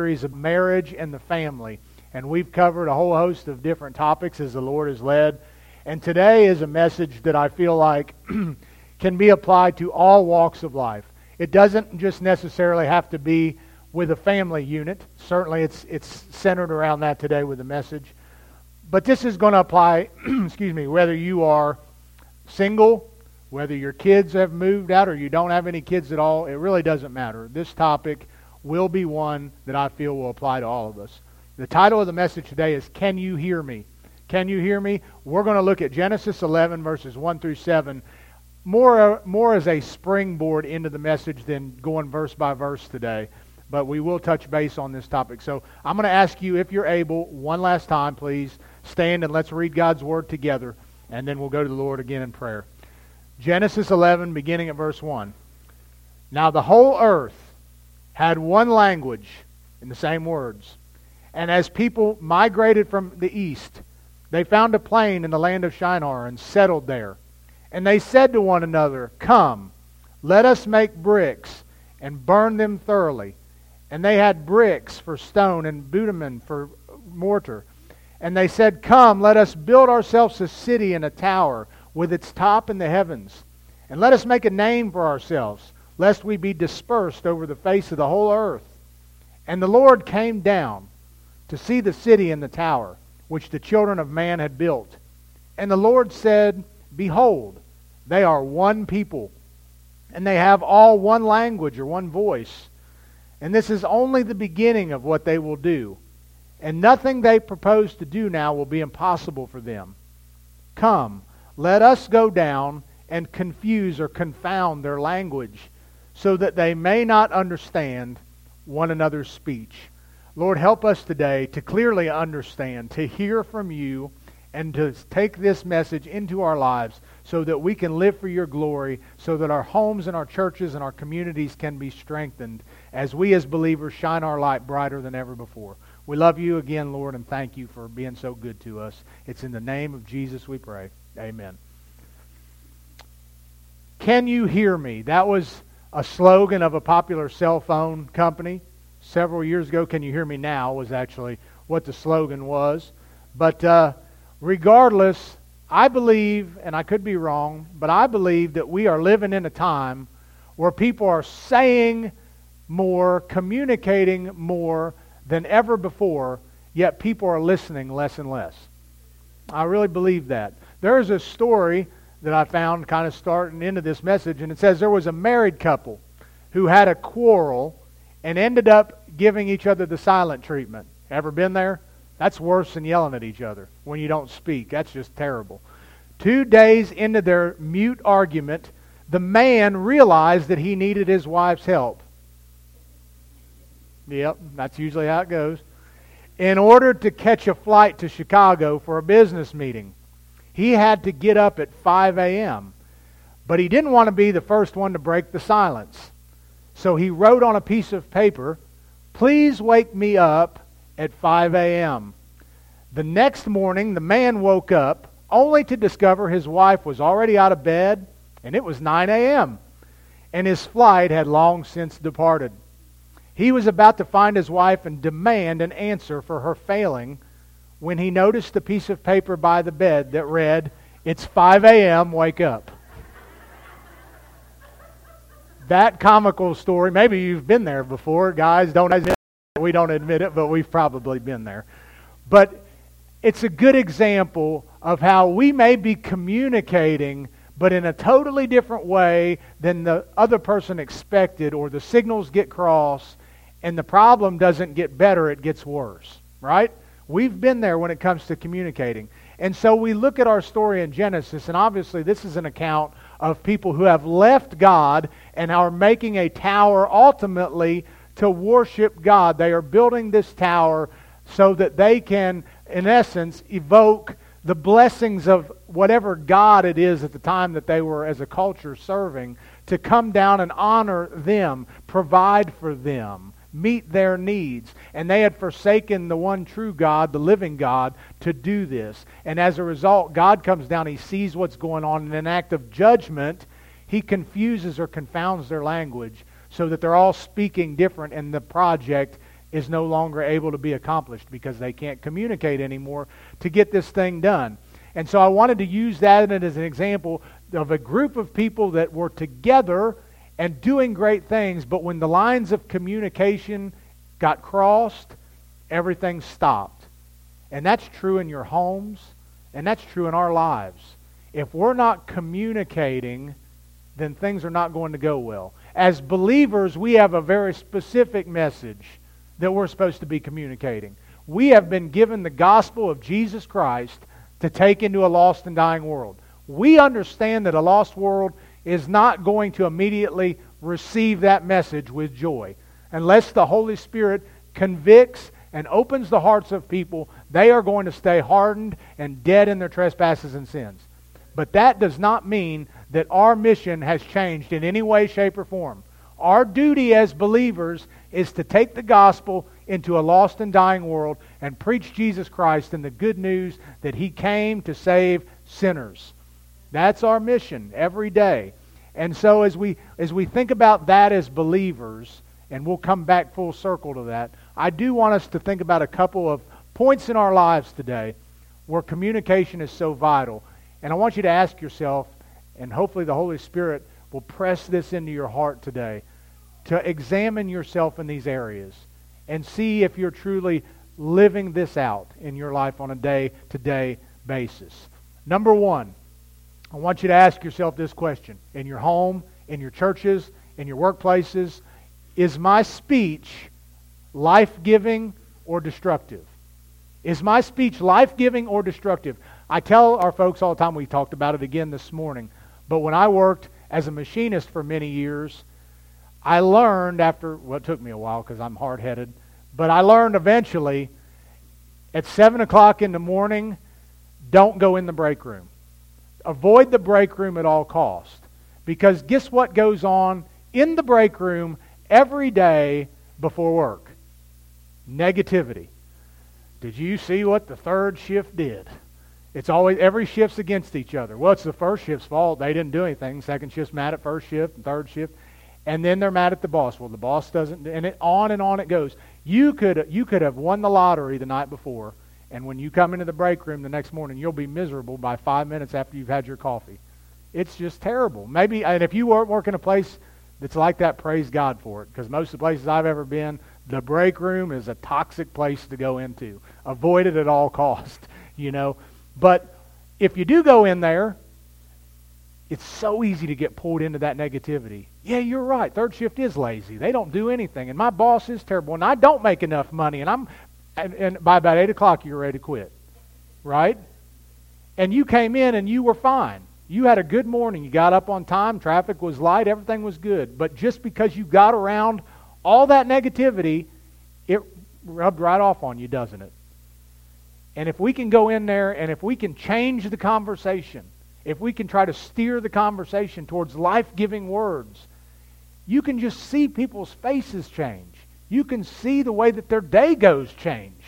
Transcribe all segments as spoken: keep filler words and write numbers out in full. series of marriage and the family, and we've covered a whole host of different topics as the Lord has led. And today is a message that I feel like can be applied to all walks of life. It doesn't just necessarily have to be with a family unit. Certainly it's it's centered around that today with the message. But this is going to apply, excuse me, whether you are single, whether your kids have moved out or you don't have any kids at all, it really doesn't matter. This topic will be one that I feel will apply to all of us. The title of the message today is, Can You Hear Me? Can you hear me? We're going to look at Genesis eleven, verses one through seven, more, more as a springboard into the message than going verse by verse today. But we will touch base on this topic. So I'm going to ask you, if you're able, one last time, please stand and let's read God's Word together, and then we'll go to the Lord again in prayer. Genesis eleven, beginning at verse one. Now the whole earth had one language in the same words. And as people migrated from the east, they found a plain in the land of Shinar and settled there. And they said to one another, Come, let us make bricks and burn them thoroughly. And they had bricks for stone and bitumen for mortar. And they said, Come, let us build ourselves a city and a tower with its top in the heavens. And let us make a name for ourselves, lest we be dispersed over the face of the whole earth. And the Lord came down to see the city and the tower, which the children of man had built. And the Lord said, Behold, they are one people, and they have all one language or one voice. And this is only the beginning of what they will do. And nothing they propose to do now will be impossible for them. Come, let us go down and confuse or confound their language, so that they may not understand one another's speech. Lord, help us today to clearly understand, to hear from you, and to take this message into our lives so that we can live for your glory, so that our homes and our churches and our communities can be strengthened as we as believers shine our light brighter than ever before. We love you again, Lord, and thank you for being so good to us. It's in the name of Jesus we pray. Amen. Can you hear me? That was a slogan of a popular cell phone company. Several years ago, Can You Hear Me Now was actually what the slogan was. But uh, regardless, I believe, and I could be wrong, but I believe that we are living in a time where people are saying more, communicating more than ever before, yet people are listening less and less. I really believe that. There is a story that I found kind of starting into this message, and it says there was a married couple who had a quarrel and ended up giving each other the silent treatment. Ever been there? That's worse than yelling at each other when you don't speak. That's just terrible. Two days into their mute argument, the man realized that he needed his wife's help. Yep, that's usually how it goes. In order to catch a flight to Chicago for a business meeting, he had to get up at five a.m., but he didn't want to be the first one to break the silence. So he wrote on a piece of paper, Please wake me up at five a.m. The next morning, the man woke up only to discover his wife was already out of bed, and it was nine a.m., and his flight had long since departed. He was about to find his wife and demand an answer for her failing when he noticed the piece of paper by the bed that read, It's five a.m., wake up. That comical story, maybe you've been there before, guys. Don't admit it. We don't admit it, but we've probably been there. But it's a good example of how we may be communicating, but in a totally different way than the other person expected, or the signals get crossed, and the problem doesn't get better, it gets worse, right? We've been there when it comes to communicating. And so we look at our story in Genesis, and obviously this is an account of people who have left God and are making a tower ultimately to worship God. They are building this tower so that they can, in essence, evoke the blessings of whatever God it is at the time that they were as a culture serving, to come down and honor them, provide for them, meet their needs. And they had forsaken the one true God, the living God, to do this. And as a result, God comes down, He sees what's going on, in an act of judgment, He confuses or confounds their language so that they're all speaking different, and the project is no longer able to be accomplished because they can't communicate anymore to get this thing done. And so I wanted to use that as an example of a group of people that were together and doing great things, but when the lines of communication got crossed, everything stopped. And that's true in your homes, and that's true in our lives. If we're not communicating, then things are not going to go well. As believers, we have a very specific message that we're supposed to be communicating. We have been given the gospel of Jesus Christ to take into a lost and dying world. We understand that a lost world is not going to immediately receive that message with joy. Unless the Holy Spirit convicts and opens the hearts of people, they are going to stay hardened and dead in their trespasses and sins. But that does not mean that our mission has changed in any way, shape, or form. Our duty as believers is to take the gospel into a lost and dying world and preach Jesus Christ and the good news that He came to save sinners. That's our mission every day. And so as we as we think about that as believers, and we'll come back full circle to that, I do want us to think about a couple of points in our lives today where communication is so vital. And I want you to ask yourself, and hopefully the Holy Spirit will press this into your heart today, to examine yourself in these areas and see if you're truly living this out in your life on a day-to-day basis. Number one, I want you to ask yourself this question. In your home, in your churches, in your workplaces, is my speech life-giving or destructive? Is my speech life-giving or destructive? I tell our folks all the time, we talked about it again this morning, but when I worked as a machinist for many years, I learned after, well, it took me a while because I'm hard-headed, but I learned eventually at seven o'clock in the morning, don't go in the break room. Avoid the break room at all costs, because guess what goes on in the break room every day before work? Negativity. Did you see what the third shift did? It's always, every shift's against each other. Well, it's the first shift's fault. They didn't do anything. Second shift's mad at first shift and third shift. And then they're mad at the boss. Well, the boss doesn't, and it on and on it goes. You could you could have won the lottery the night before, and when you come into the break room the next morning, you'll be miserable by five minutes after you've had your coffee. It's just terrible. Maybe, and if you weren't working a place that's like that, praise God for it, because most of the places I've ever been, the break room is a toxic place to go into. Avoid it at all costs, you know. But if you do go in there, it's so easy to get pulled into that negativity. Yeah, you're right. Third shift is lazy. They don't do anything. And my boss is terrible. And I don't make enough money. And I'm, and, and by about eight o'clock, you're ready to quit. Right? And you came in and you were fine. You had a good morning. You got up on time. Traffic was light. Everything was good. But just because you got around all that negativity, it rubbed right off on you, doesn't it? And if we can go in there and if we can change the conversation, if we can try to steer the conversation towards life-giving words, you can just see people's faces change. You can see the way that their day goes change.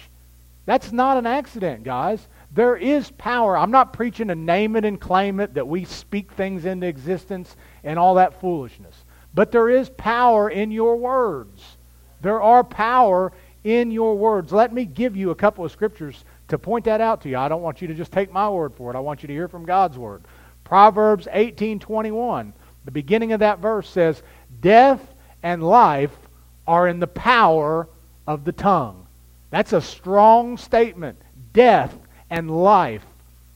That's not an accident, guys. There is power. I'm not preaching to name it and claim it, that we speak things into existence and all that foolishness. But there is power in your words. There are power in your words. Let me give you a couple of scriptures to point that out to you. I don't want you to just take my word for it. I want you to hear from God's word. Proverbs eighteen twenty-one, the beginning of that verse says, "Death and life are in the power of the tongue." That's a strong statement. Death and life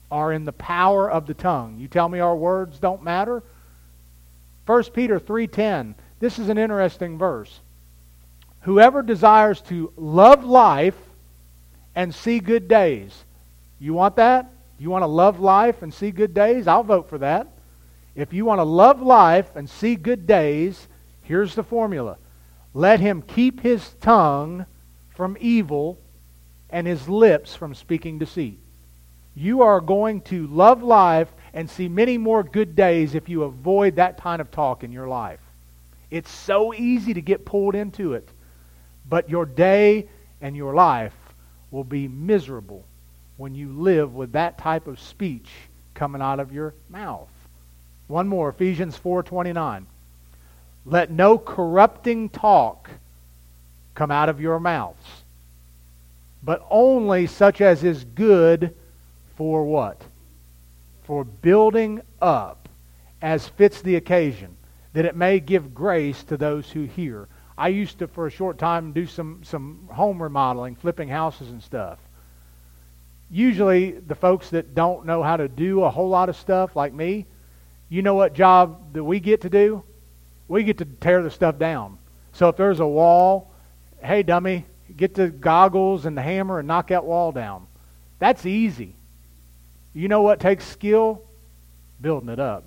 are in the power of the tongue. You tell me our words don't matter? First Peter three ten, this is an interesting verse. "Whoever desires to love life and see good days." You want that? You want to love life and see good days? I'll vote for that. If you want to love life and see good days, here's the formula. "Let him keep his tongue from evil and his lips from speaking deceit." You are going to love life and see many more good days if you avoid that kind of talk in your life. It's so easy to get pulled into it, but your day and your life will be miserable when you live with that type of speech coming out of your mouth. One more, Ephesians four twenty-nine. "Let no corrupting talk come out of your mouths, but only such as is good for what? For building up, as fits the occasion, that it may give grace to those who hear. I used to, for a short time, do some, some home remodeling, flipping houses and stuff. Usually, the folks that don't know how to do a whole lot of stuff, like me, you know what job that we get to do? We get to tear the stuff down. So if there's a wall, hey, dummy, get the goggles and the hammer and knock that wall down. That's easy. You know what takes skill? Building it up.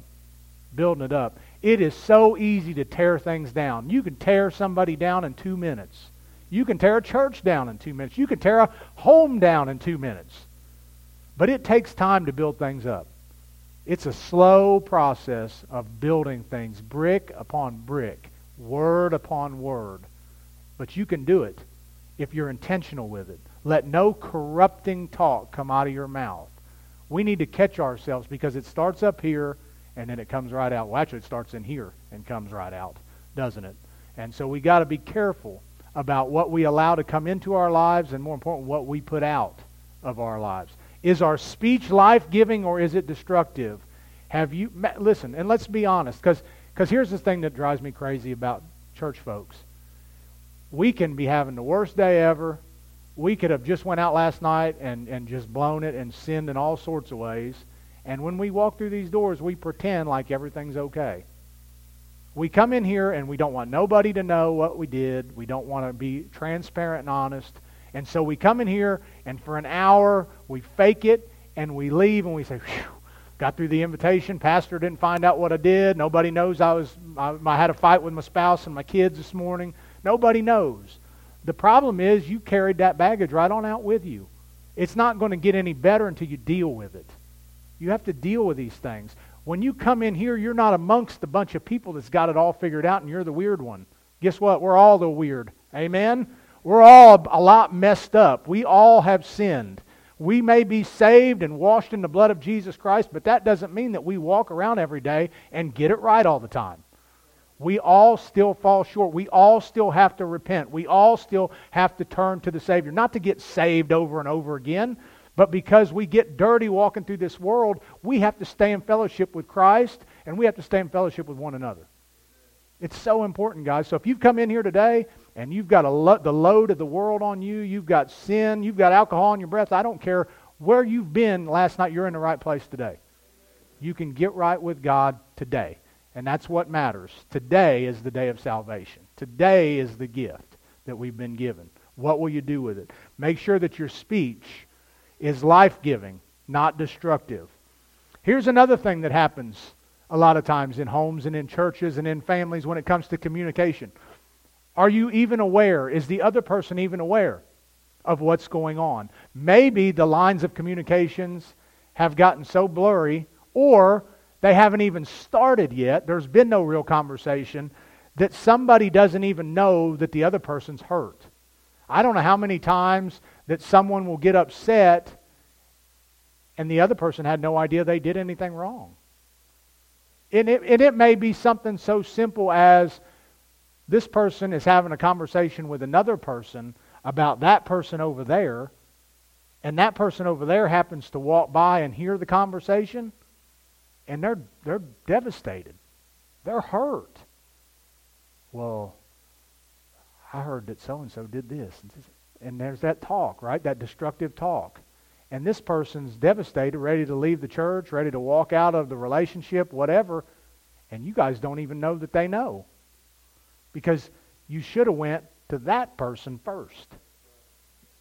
Building it up. It is so easy to tear things down. You can tear somebody down in two minutes. You can tear a church down in two minutes. You can tear a home down in two minutes. But it takes time to build things up. It's a slow process of building things, brick upon brick, word upon word. But you can do it if you're intentional with it. Let no corrupting talk come out of your mouth. We need to catch ourselves, because it starts up here and then it comes right out. Well, actually, it starts in here and comes right out, doesn't it? And so we got to be careful about what we allow to come into our lives, and more important, what we put out of our lives. Is our speech life-giving or is it destructive? Have you met, listen, and let's be honest, because because here's the thing that drives me crazy about church folks. We can be having the worst day ever. We could have just went out last night and, and just blown it and sinned in all sorts of ways. And when we walk through these doors, we pretend like everything's okay. We come in here and we don't want nobody to know what we did. We don't want to be transparent and honest. And so we come in here and for an hour we fake it and we leave and we say, phew, got through the invitation. Pastor didn't find out what I did. Nobody knows I was I, I had a fight with my spouse and my kids this morning. Nobody knows. The problem is you carried that baggage right on out with you. It's not going to get any better until you deal with it. You have to deal with these things. When you come in here, you're not amongst a bunch of people that's got it all figured out and you're the weird one. Guess what? We're all the weird. Amen? We're all a lot messed up. We all have sinned. We may be saved and washed in the blood of Jesus Christ, but that doesn't mean that we walk around every day and get it right all the time. We all still fall short. We all still have to repent. We all still have to turn to the Savior. Not to get saved over and over again, but because we get dirty walking through this world, we have to stay in fellowship with Christ, and we have to stay in fellowship with one another. It's so important, guys. So if you've come in here today and you've got a lo- the load of the world on you, you've got sin, you've got alcohol in your breath, I don't care where you've been last night, you're in the right place today. You can get right with God today. And that's what matters. Today is the day of salvation. Today is the gift that we've been given. What will you do with it? Make sure that your speech is life-giving, not destructive. Here's another thing that happens a lot of times in homes and in churches and in families when it comes to communication. Are you even aware? Is the other person even aware of what's going on? Maybe the lines of communications have gotten so blurry, or they haven't even started yet. There's been no real conversation, that somebody doesn't even know that the other person's hurt. I don't know how many times that someone will get upset and the other person had no idea they did anything wrong. And it, and it may be something so simple as this person is having a conversation with another person about that person over there, and that person over there happens to walk by and hear the conversation. And they're they're devastated. They're hurt. Well, I heard that so-and-so did this. And there's that talk, right? That destructive talk. And this person's devastated, ready to leave the church, ready to walk out of the relationship, whatever. And you guys don't even know that they know. Because you should have went to that person first.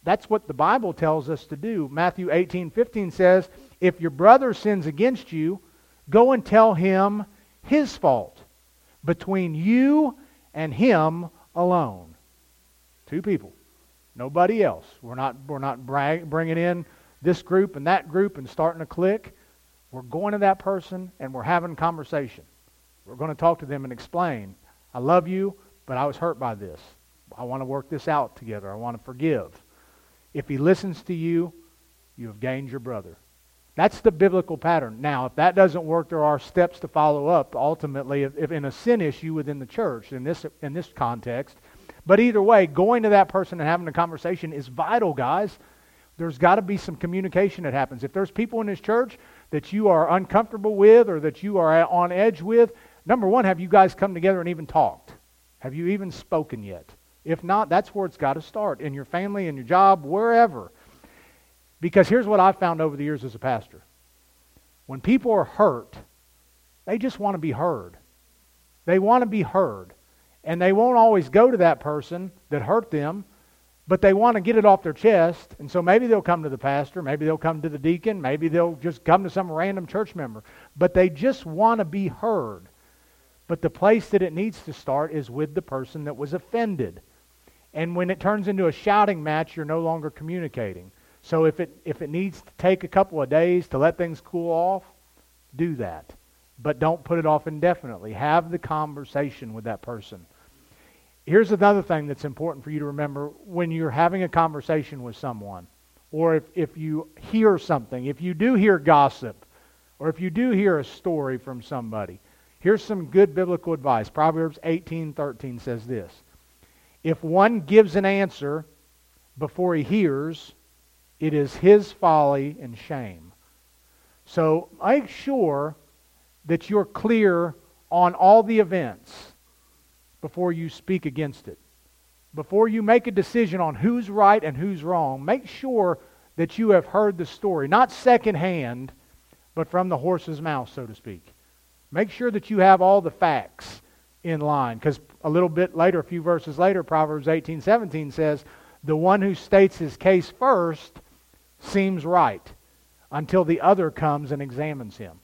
That's what the Bible tells us to do. Matthew eighteen fifteen says, if your brother sins against you, go and tell him his fault between you and him alone. Two people, nobody else. We're not we're not brag, bringing in this group and that group and starting a clique. We're going to that person and we're having a conversation. We're going to talk to them and explain, I love you, but I was hurt by this. I want to work this out together. I want to forgive. If he listens to you, you have gained your brother. That's the biblical pattern. Now, if that doesn't work, there are steps to follow up, ultimately, if, if in a sin issue within the church, in this in this context. But either way, going to that person and having a conversation is vital, guys. There's got to be some communication that happens. If there's people in this church that you are uncomfortable with or that you are on edge with, number one, have you guys come together and even talked? Have you even spoken yet? If not, that's where it's got to start, in your family, in your job, wherever. Because here's what I've found over the years as a pastor. When people are hurt, they just want to be heard. They want to be heard. And they won't always go to that person that hurt them, but they want to get it off their chest. And so maybe they'll come to the pastor, maybe they'll come to the deacon, maybe they'll just come to some random church member. But they just want to be heard. But the place that it needs to start is with the person that was offended. And when it turns into a shouting match, you're no longer communicating. So if it if it needs to take a couple of days to let things cool off, do that. But don't put it off indefinitely. Have the conversation with that person. Here's another thing that's important for you to remember when you're having a conversation with someone, or if, if you hear something, if you do hear gossip, or if you do hear a story from somebody, here's some good biblical advice. Proverbs eighteen thirteen says this. If one gives an answer before he hears, it is his folly and shame. So make sure that you're clear on all the events before you speak against it. Before you make a decision on who's right and who's wrong, make sure that you have heard the story, not secondhand, but from the horse's mouth, so to speak. Make sure that you have all the facts in line, because a little bit later, a few verses later, Proverbs eighteen seventeen says, the one who states his case first seems right until the other comes and examines him.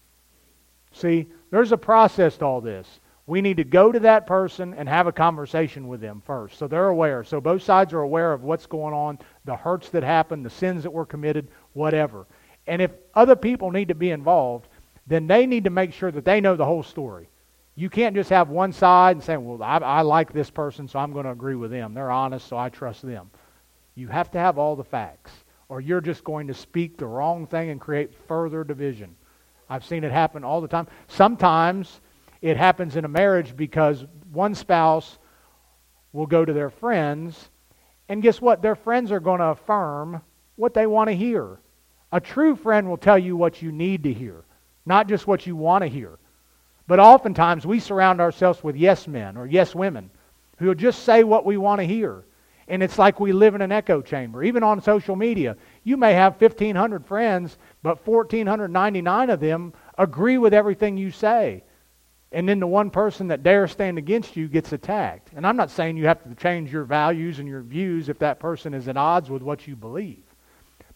See, there's a process to all this. We need to go to that person and have a conversation with them first, so they're aware. So both sides are aware of what's going on, the hurts that happen, the sins that were committed, whatever. And if other people need to be involved, then they need to make sure that they know the whole story. You can't just have one side and say, well, I, I like this person, so I'm going to agree with them. They're honest, so I trust them. You have to have all the facts, or you're just going to speak the wrong thing and create further division. I've seen it happen all the time. Sometimes it happens in a marriage because one spouse will go to their friends, and guess what? Their friends are going to affirm what they want to hear. A true friend will tell you what you need to hear, not just what you want to hear. But oftentimes we surround ourselves with yes men or yes women who will just say what we want to hear. And it's like we live in an echo chamber. Even on social media, you may have fifteen hundred friends, but one thousand four hundred ninety-nine of them agree with everything you say. And then the one person that dares stand against you gets attacked. And I'm not saying you have to change your values and your views if that person is at odds with what you believe.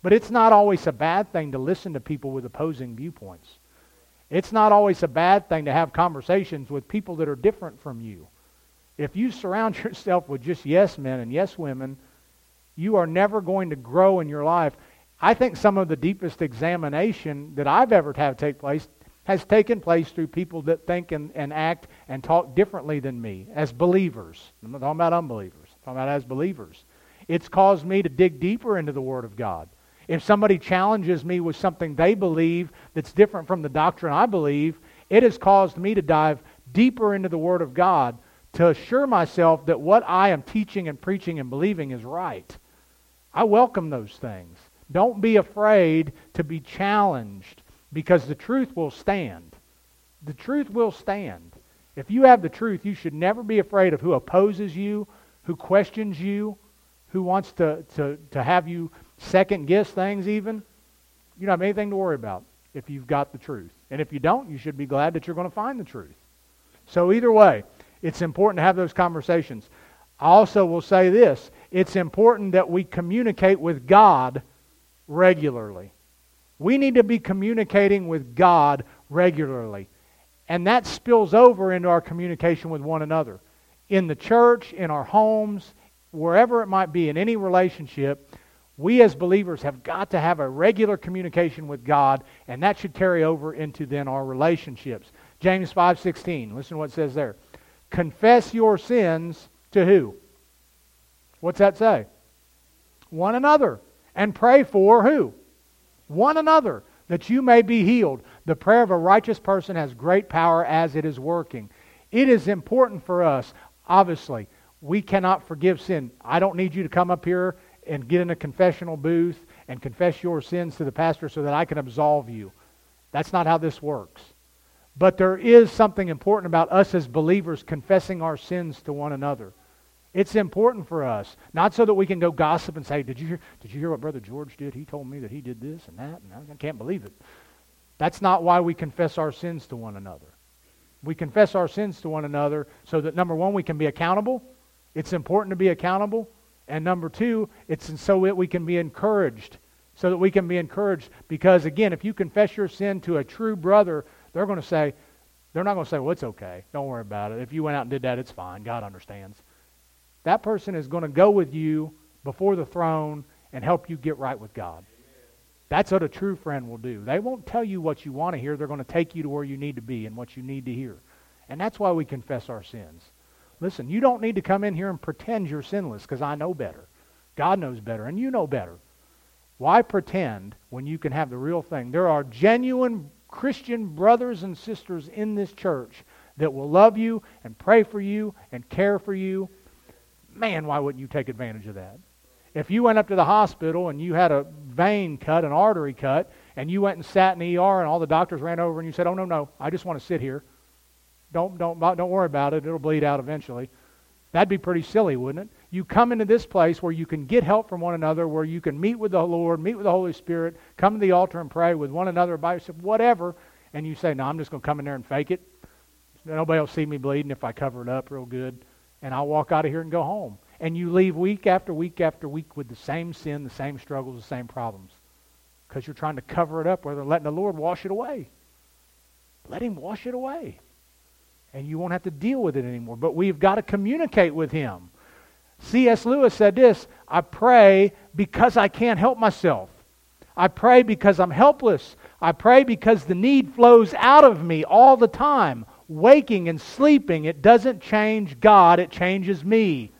But it's not always a bad thing to listen to people with opposing viewpoints. It's not always a bad thing to have conversations with people that are different from you. If you surround yourself with just yes men and yes women, you are never going to grow in your life. I think some of the deepest examination that I've ever had take place has taken place through people that think and, and act and talk differently than me as believers. I'm not talking about unbelievers. I'm talking about as believers. It's caused me to dig deeper into the Word of God. If somebody challenges me with something they believe that's different from the doctrine I believe, it has caused me to dive deeper into the Word of God to assure myself that what I am teaching and preaching and believing is right. I welcome those things. Don't be afraid to be challenged, because the truth will stand. The truth will stand. If you have the truth, you should never be afraid of who opposes you, who questions you, who wants to, to, to have you second guess things even. You don't have anything to worry about if you've got the truth. And if you don't, you should be glad that you're going to find the truth. So either way, it's important to have those conversations. I also will say this. It's important that we communicate with God regularly. We need to be communicating with God regularly. And that spills over into our communication with one another. In the church, in our homes, wherever it might be, in any relationship, we as believers have got to have a regular communication with God, and that should carry over into then our relationships. James five sixteen, listen to what it says there. Confess your sins to who? What's that say? One another. And pray for who? One another, that you may be healed. The prayer of a righteous person has great power as it is working. It is important for us, obviously. We cannot forgive sin. I don't need you to come up here and get in a confessional booth and confess your sins to the pastor so that I can absolve you. That's not how this works. But there is something important about us as believers confessing our sins to one another. It's important for us, not so that we can go gossip and say, did you hear, did you hear what Brother George did? He told me that he did this and that, and I can't believe it. That's not why we confess our sins to one another. We confess our sins to one another so that, number one, we can be accountable. It's important to be accountable. And number two, it's so that we can be encouraged. So that we can be encouraged. Because, again, if you confess your sin to a true brother, they're going to say, they're not going to say, well, it's okay. Don't worry about it. If you went out and did that, it's fine. God understands. That person is going to go with you before the throne and help you get right with God. That's what a true friend will do. They won't tell you what you want to hear. They're going to take you to where you need to be and what you need to hear. And that's why we confess our sins. Listen, you don't need to come in here and pretend you're sinless, because I know better. God knows better, and you know better. Why pretend when you can have the real thing? There are genuine Christian brothers and sisters in this church that will love you and pray for you and care for you. Man, why wouldn't you take advantage of that? If you went up to the hospital and you had a vein cut, an artery cut, and you went and sat in the E R and all the doctors ran over and you said, oh, no, no, I just want to sit here. Don't, don't, don't worry about it. It'll bleed out eventually. That'd be pretty silly, wouldn't it? You come into this place where you can get help from one another, where you can meet with the Lord, meet with the Holy Spirit, come to the altar and pray with one another by yourself, whatever, and you say, no, I'm just going to come in there and fake it. Nobody will see me bleeding if I cover it up real good, and I'll walk out of here and go home. And you leave week after week after week with the same sin, the same struggles, the same problems. Because you're trying to cover it up rather than letting the Lord wash it away. Let Him wash it away. And you won't have to deal with it anymore. But we've got to communicate with Him. C S Lewis said this, I pray because I can't help myself. I pray because I'm helpless. I pray because the need flows out of me all the time. Waking and sleeping, it doesn't change God, it changes me.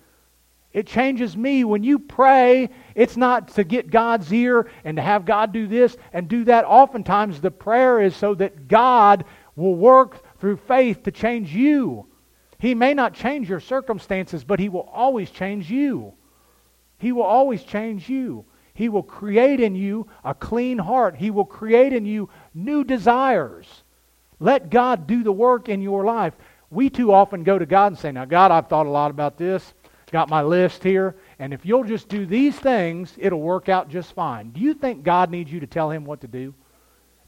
It changes me. When you pray, it's not to get God's ear and to have God do this and do that. Oftentimes the prayer is so that God will work through faith to change you. He may not change your circumstances, but He will always change you. He will always change you. He will create in you a clean heart. He will create in you new desires. Let God do the work in your life. We too often go to God and say, now God, I've thought a lot about this. Got my list here, and if you'll just do these things, it'll work out just fine. Do you think God needs you to tell Him what to do?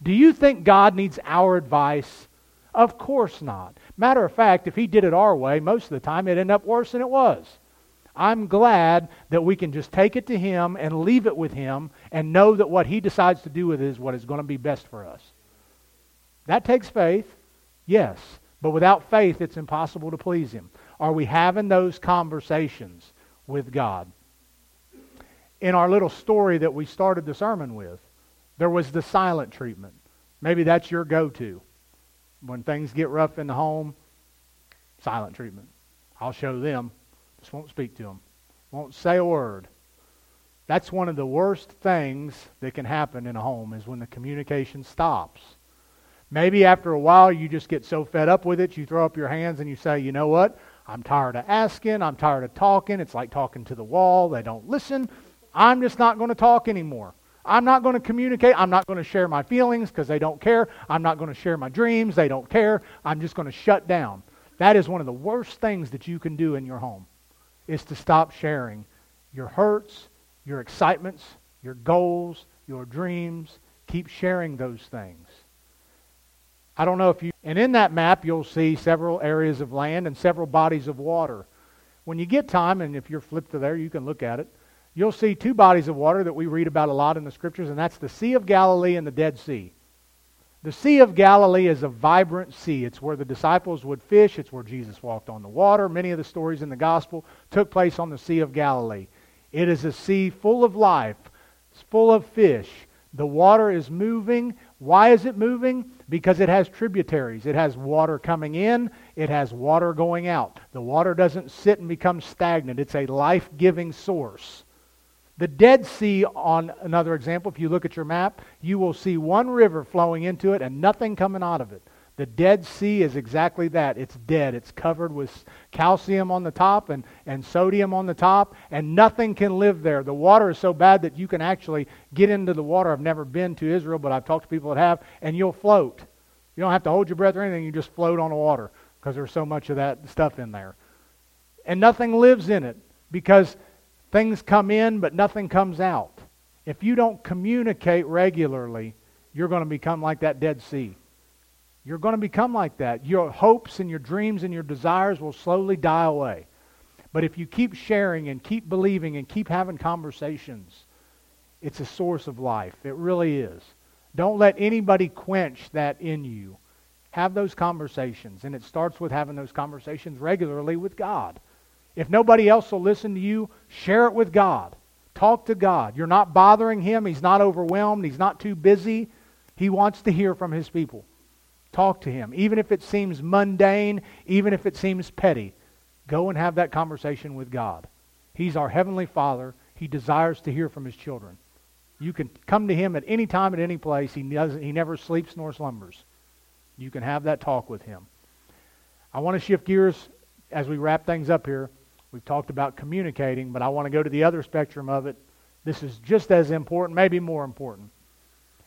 Do you think God needs our advice? Of course not. Matter of fact, if He did it our way, most of the time it'd end up worse than it was. I'm glad that we can just take it to Him and leave it with Him and know that what He decides to do with it is what is going to be best for us. That takes faith, yes, but without faith it's impossible to please Him. Are we having those conversations with God? In our little story that we started the sermon with, there was the silent treatment. Maybe that's your go-to. When things get rough in the home, silent treatment. I'll show them. Just won't speak to them. Won't say a word. That's one of the worst things that can happen in a home is when the communication stops. Maybe after a while you just get so fed up with it, you throw up your hands and you say, you know what? I'm tired of asking. I'm tired of talking. It's like talking to the wall. They don't listen. I'm just not going to talk anymore. I'm not going to communicate. I'm not going to share my feelings because they don't care. I'm not going to share my dreams. They don't care. I'm just going to shut down. That is one of the worst things that you can do in your home is to stop sharing your hurts, your excitements, your goals, your dreams. Keep sharing those things. I don't know if you... And in that map, you'll see several areas of land and several bodies of water. When you get time, and if you're flipped to there, you can look at it, you'll see two bodies of water that we read about a lot in the Scriptures, and that's the Sea of Galilee and the Dead Sea. The Sea of Galilee is a vibrant sea. It's where the disciples would fish. It's where Jesus walked on the water. Many of the stories in the Gospel took place on the Sea of Galilee. It is a sea full of life. It's full of fish. The water is moving. Why is it moving? Because it has tributaries. It has water coming in. It has water going out. The water doesn't sit and become stagnant. It's a life-giving source. The Dead Sea, on another example, if you look at your map, you will see one river flowing into it and nothing coming out of it. The Dead Sea is exactly that. It's dead. It's covered with calcium on the top and, and sodium on the top, and nothing can live there. The water is so bad that you can actually get into the water. I've never been to Israel, but I've talked to people that have, and you'll float. You don't have to hold your breath or anything. You just float on the water because there's so much of that stuff in there. And nothing lives in it because things come in, but nothing comes out. If you don't communicate regularly, you're going to become like that Dead Sea. You're going to become like that. Your hopes and your dreams and your desires will slowly die away. But if you keep sharing and keep believing and keep having conversations, it's a source of life. It really is. Don't let anybody quench that in you. Have those conversations. And it starts with having those conversations regularly with God. If nobody else will listen to you, share it with God. Talk to God. You're not bothering Him. He's not overwhelmed. He's not too busy. He wants to hear from His people. Talk to Him. Even if it seems mundane, even if it seems petty, go and have that conversation with God. He's our Heavenly Father. He desires to hear from His children. You can come to Him at any time, at any place. He doesn't, He never sleeps nor slumbers. You can have that talk with Him. I want to shift gears as we wrap things up here. We've talked about communicating, but I want to go to the other spectrum of it. This is just as important, maybe more important,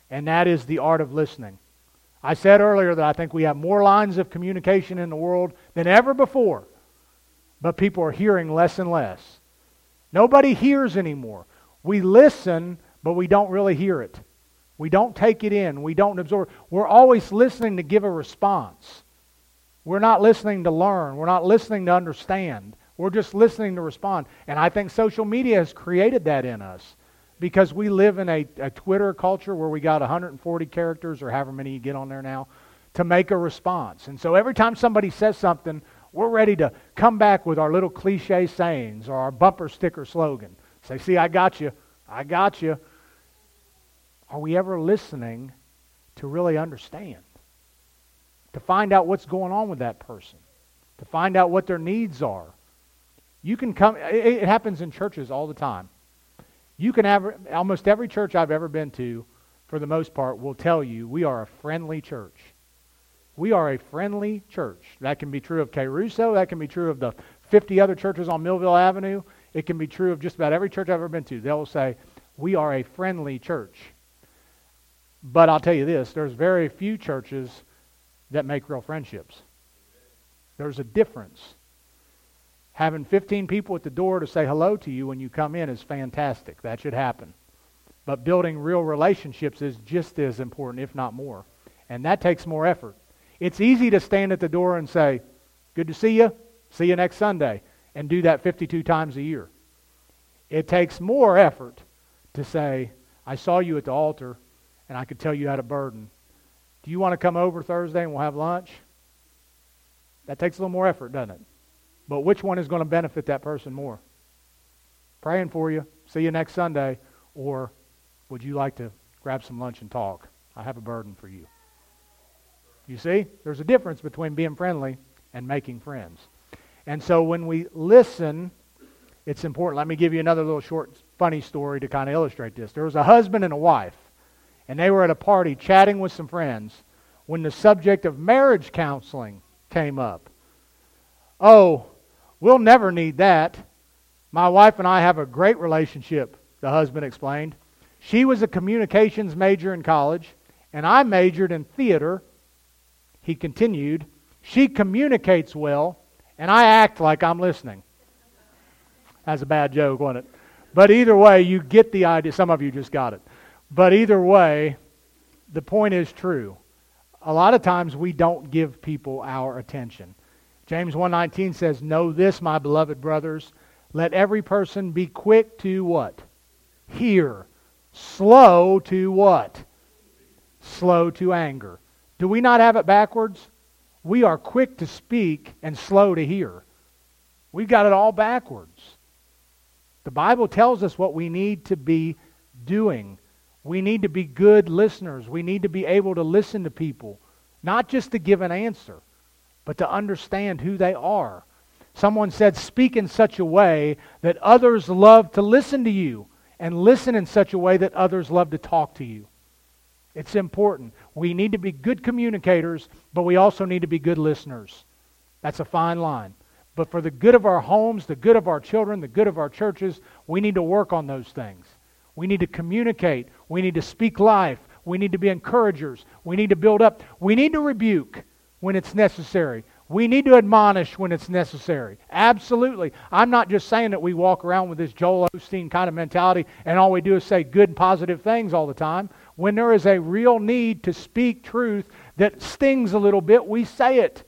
and that is the art of listening. I said earlier that I think we have more lines of communication in the world than ever before, but people are hearing less and less. Nobody hears anymore. We listen, but we don't really hear it. We don't take it in. We don't absorb. We're always listening to give a response. We're not listening to learn. We're not listening to understand. We're just listening to respond. And I think social media has created that in us. Because we live in a, a Twitter culture where we got one hundred forty characters or however many you get on there now to make a response. And so every time somebody says something, we're ready to come back with our little cliche sayings or our bumper sticker slogan. Say, see, I got you. I got you. Are we ever listening to really understand? To find out what's going on with that person? To find out what their needs are? You can come, it, it happens in churches all the time. You can have, almost every church I've ever been to, for the most part, will tell you we are a friendly church. We are a friendly church. That can be true of Caruso. That can be true of the fifty other churches on Millville Avenue. It can be true of just about every church I've ever been to. They'll say, we are a friendly church. But I'll tell you this, there's very few churches that make real friendships. There's a difference. Having fifteen people at the door to say hello to you when you come in is fantastic. That should happen. But building real relationships is just as important, if not more. And that takes more effort. It's easy to stand at the door and say, good to see you. See you next Sunday. And do that fifty-two times a year. It takes more effort to say, I saw you at the altar and I could tell you had a burden. Do you want to come over Thursday and we'll have lunch? That takes a little more effort, doesn't it? But which one is going to benefit that person more? Praying for you. See you next Sunday. Or would you like to grab some lunch and talk? I have a burden for you. You see, there's a difference between being friendly and making friends. And so when we listen, it's important. Let me give you another little short, funny story to kind of illustrate this. There was a husband and a wife, and they were at a party chatting with some friends when the subject of marriage counseling came up. Oh, we'll never need that. My wife and I have a great relationship, the husband explained. She was a communications major in college, and I majored in theater. He continued, she communicates well, and I act like I'm listening. That's a bad joke, wasn't it? But either way, you get the idea. Some of you just got it. But either way, the point is true. A lot of times we don't give people our attention. James one nineteen says, know this, my beloved brothers, let every person be quick to what? Hear. Slow to what? Slow to anger. Do we not have it backwards? We are quick to speak and slow to hear. We've got it all backwards. The Bible tells us what we need to be doing. We need to be good listeners. We need to be able to listen to people, not just to give an answer, but to understand who they are. Someone said, speak in such a way that others love to listen to you, and listen in such a way that others love to talk to you. It's important. We need to be good communicators, but we also need to be good listeners. That's a fine line. But for the good of our homes, the good of our children, the good of our churches, we need to work on those things. We need to communicate. We need to speak life. We need to be encouragers. We need to build up. We need to rebuke when it's necessary. We need to admonish when it's necessary. Absolutely. I'm not just saying that we walk around with this Joel Osteen kind of mentality and all we do is say good and positive things all the time. When there is a real need to speak truth that stings a little bit, we say it.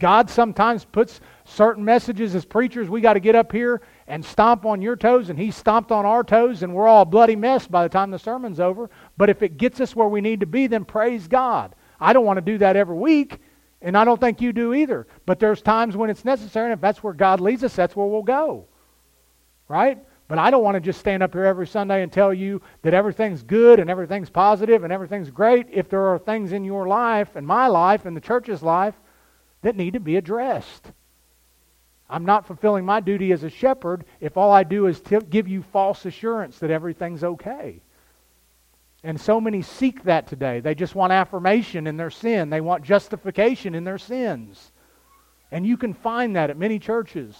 God sometimes puts certain messages as preachers. We got to get up here and stomp on your toes, and He stomped on our toes, and we're all a bloody mess by the time the sermon's over. But if it gets us where we need to be, then praise God. I don't want to do that every week, and I don't think you do either. But there's times when it's necessary, and if that's where God leads us, that's where we'll go. Right? But I don't want to just stand up here every Sunday and tell you that everything's good and everything's positive and everything's great if there are things in your life and my life and the church's life that need to be addressed. I'm not fulfilling my duty as a shepherd if all I do is t- give you false assurance that everything's okay. And so many seek that today. They just want affirmation in their sin. They want justification in their sins. And you can find that at many churches,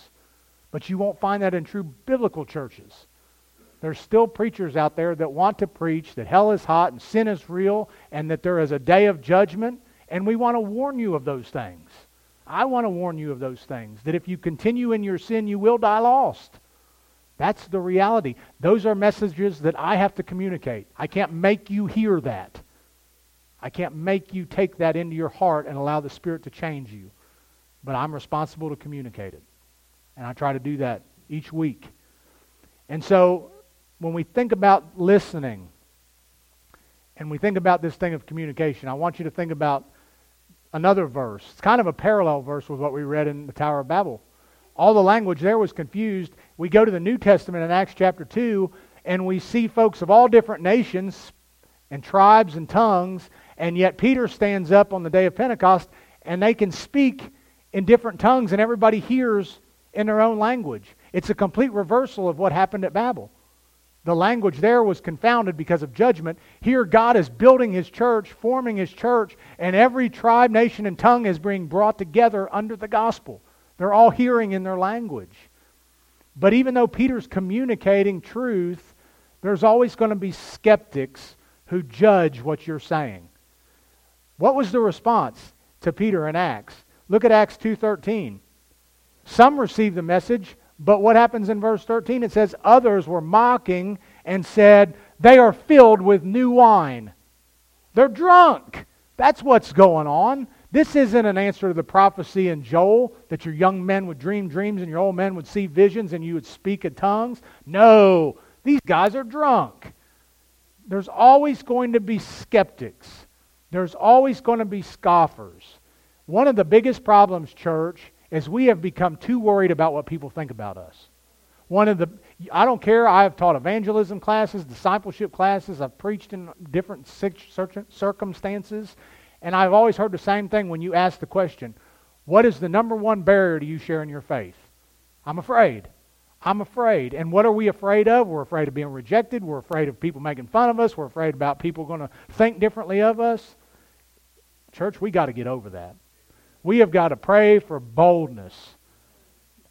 but you won't find that in true biblical churches. There's still preachers out there that want to preach that hell is hot and sin is real and that there is a day of judgment, and we want to warn you of those things. I want to warn you of those things, that if you continue in your sin, you will die lost. That's the reality. Those are messages that I have to communicate. I can't make you hear that. I can't make you take that into your heart and allow the Spirit to change you. But I'm responsible to communicate it. And I try to do that each week. And so when we think about listening, and we think about this thing of communication, I want you to think about another verse. It's kind of a parallel verse with what we read in the Tower of Babel. All the language there was confused. We go to the New Testament in Acts chapter two, and we see folks of all different nations and tribes and tongues, and yet Peter stands up on the day of Pentecost, and they can speak in different tongues, and everybody hears in their own language. It's a complete reversal of what happened at Babel. The language there was confounded because of judgment. Here God is building His church, forming His church, and every tribe, nation, and tongue is being brought together under the gospel. They're all hearing in their language. But even though Peter's communicating truth, there's always going to be skeptics who judge what you're saying. What was the response to Peter in Acts? Look at Acts two thirteen. Some received the message, but what happens in verse thirteen? It says, others were mocking and said, they are filled with new wine. They're drunk. That's what's going on. This isn't an answer to the prophecy in Joel that your young men would dream dreams and your old men would see visions and you would speak in tongues. No, these guys are drunk. There's always going to be skeptics. There's always going to be scoffers. One of the biggest problems, church, is we have become too worried about what people think about us. One of the, I don't care, I've taught evangelism classes, discipleship classes, I've preached in different circumstances, and I've always heard the same thing when you ask the question, what is the number one barrier to you sharing your faith? I'm afraid. I'm afraid. And what are we afraid of? We're afraid of being rejected. We're afraid of people making fun of us. We're afraid about people going to think differently of us. Church, we got to get over that. We have got to pray for boldness.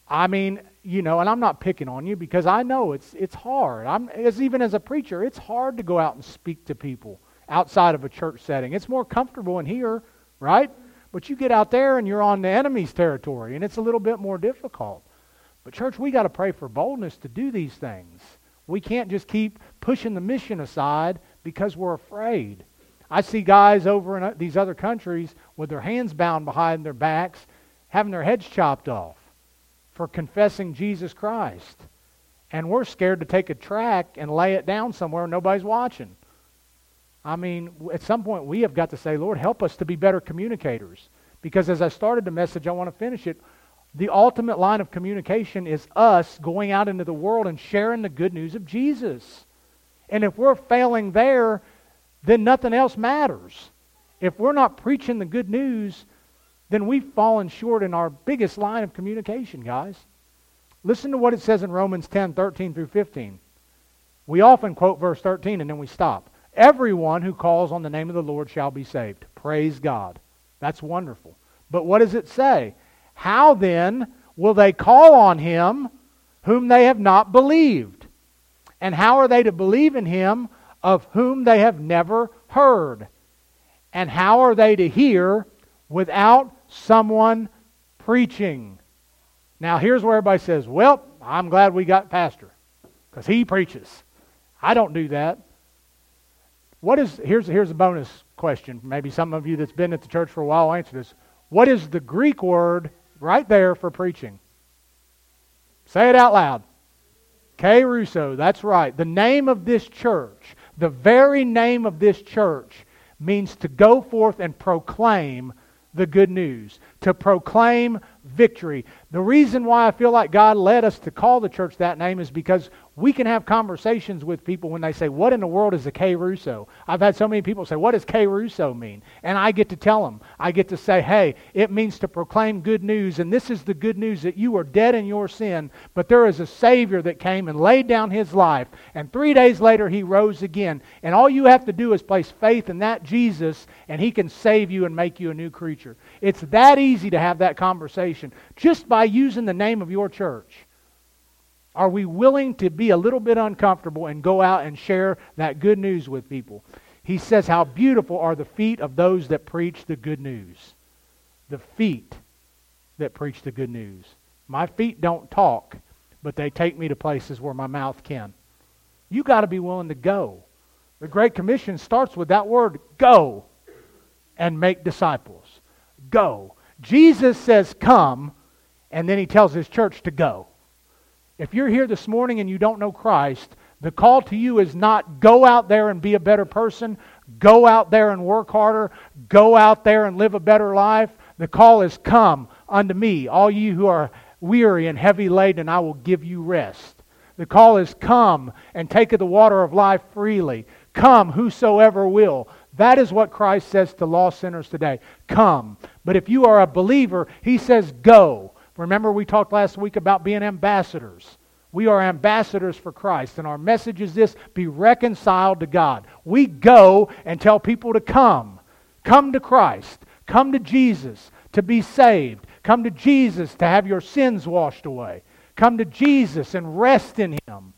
I mean, you know, and I'm not picking on you because I know it's it's hard. I'm as even as a preacher, it's hard to go out and speak to people outside of a church setting. It's more comfortable in here, right? But you get out there and you're on the enemy's territory, and it's a little bit more difficult. But church, we got to pray for boldness to do these things. We can't just keep pushing the mission aside because we're afraid. I see guys over in these other countries with their hands bound behind their backs, having their heads chopped off for confessing Jesus Christ. And we're scared to take a tract and lay it down somewhere and nobody's watching. I mean, at some point we have got to say, Lord, help us to be better communicators. Because as I started the message, I want to finish it. The ultimate line of communication is us going out into the world and sharing the good news of Jesus. And if we're failing there, then nothing else matters. If we're not preaching the good news, then we've fallen short in our biggest line of communication, guys. Listen to what it says in Romans ten, thirteen through fifteen. We often quote verse thirteen and then we stop. Everyone who calls on the name of the Lord shall be saved. Praise God. That's wonderful. But what does it say? How then will they call on Him whom they have not believed? And how are they to believe in Him of whom they have never heard? And how are they to hear without someone preaching? Now here's where everybody says, well, I'm glad we got pastor, because he preaches. I don't do that. What is, here's, here's a bonus question. Maybe some of you that's been at the church for a while will answer this. What is the Greek word right there for preaching? Say it out loud. Kerusso, that's right. The name of this church, the very name of this church, means to go forth and proclaim the good news, to proclaim victory. The reason why I feel like God led us to call the church that name is because we can have conversations with people when they say, what in the world is a Kerusso? I've had so many people say, what does Kerusso mean? And I get to tell them. I get to say, hey, it means to proclaim good news, and this is the good news that you are dead in your sin, but there is a Savior that came and laid down His life, and three days later He rose again. And all you have to do is place faith in that Jesus, and He can save you and make you a new creature. It's that easy to have that conversation just by using the name of your church. Are we willing to be a little bit uncomfortable and go out and share that good news with people? He says, how beautiful are the feet of those that preach the good news. The feet that preach the good news. My feet don't talk, but they take me to places where my mouth can. You got to be willing to go. The Great Commission starts with that word, go and make disciples. Go. Jesus says, come, and then He tells His church to go. If you're here this morning and you don't know Christ, the call to you is not go out there and be a better person, go out there and work harder, go out there and live a better life. The call is come unto me, all you who are weary and heavy laden, and I will give you rest. The call is come and take of the water of life freely. Come, whosoever will. That is what Christ says to lost sinners today. Come. But if you are a believer, He says go. Remember, we talked last week about being ambassadors. We are ambassadors for Christ, and our message is this: be reconciled to God. We go and tell people to come. Come to Christ. Come to Jesus to be saved. Come to Jesus to have your sins washed away. Come to Jesus and rest in Him.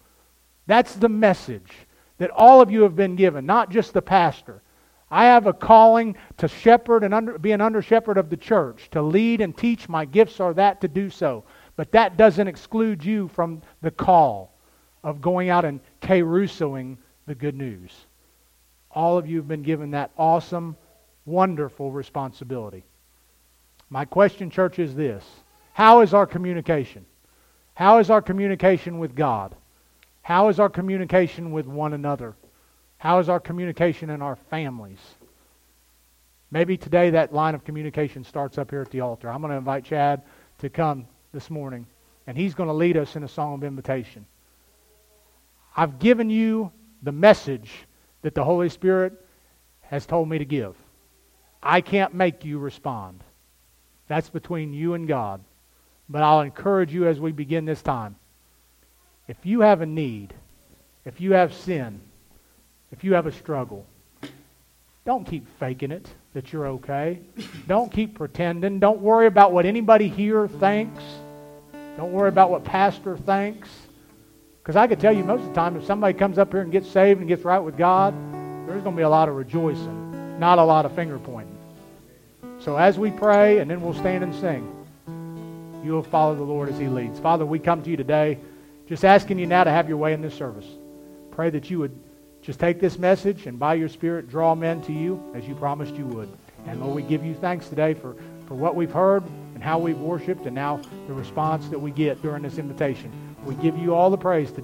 That's the message that all of you have been given, not just the pastor. I have a calling to shepherd and under, be an under-shepherd of the church, to lead and teach. My gifts are that to do so. But that doesn't exclude you from the call of going out and Kerussoing the good news. All of you have been given that awesome, wonderful responsibility. My question, church, is this. How is our communication? How is our communication with God? How is our communication with one another? How is our communication in our families? Maybe today that line of communication starts up here at the altar. I'm going to invite Chad to come this morning, and he's going to lead us in a song of invitation. I've given you the message that the Holy Spirit has told me to give. I can't make you respond. That's between you and God. But I'll encourage you as we begin this time. If you have a need, if you have sin, if you have a struggle, don't keep faking it that you're okay. Don't keep pretending. Don't worry about what anybody here thinks. Don't worry about what pastor thinks. Because I could tell you most of the time, if somebody comes up here and gets saved and gets right with God, there's going to be a lot of rejoicing, not a lot of finger pointing. So as we pray, and then we'll stand and sing, you'll follow the Lord as He leads. Father, we come to you today just asking you now to have your way in this service. Pray that you would just take this message and by your Spirit draw men to you as you promised you would. And Lord, we give you thanks today for, for what we've heard and how we've worshiped and now the response that we get during this invitation. We give you all the praise today.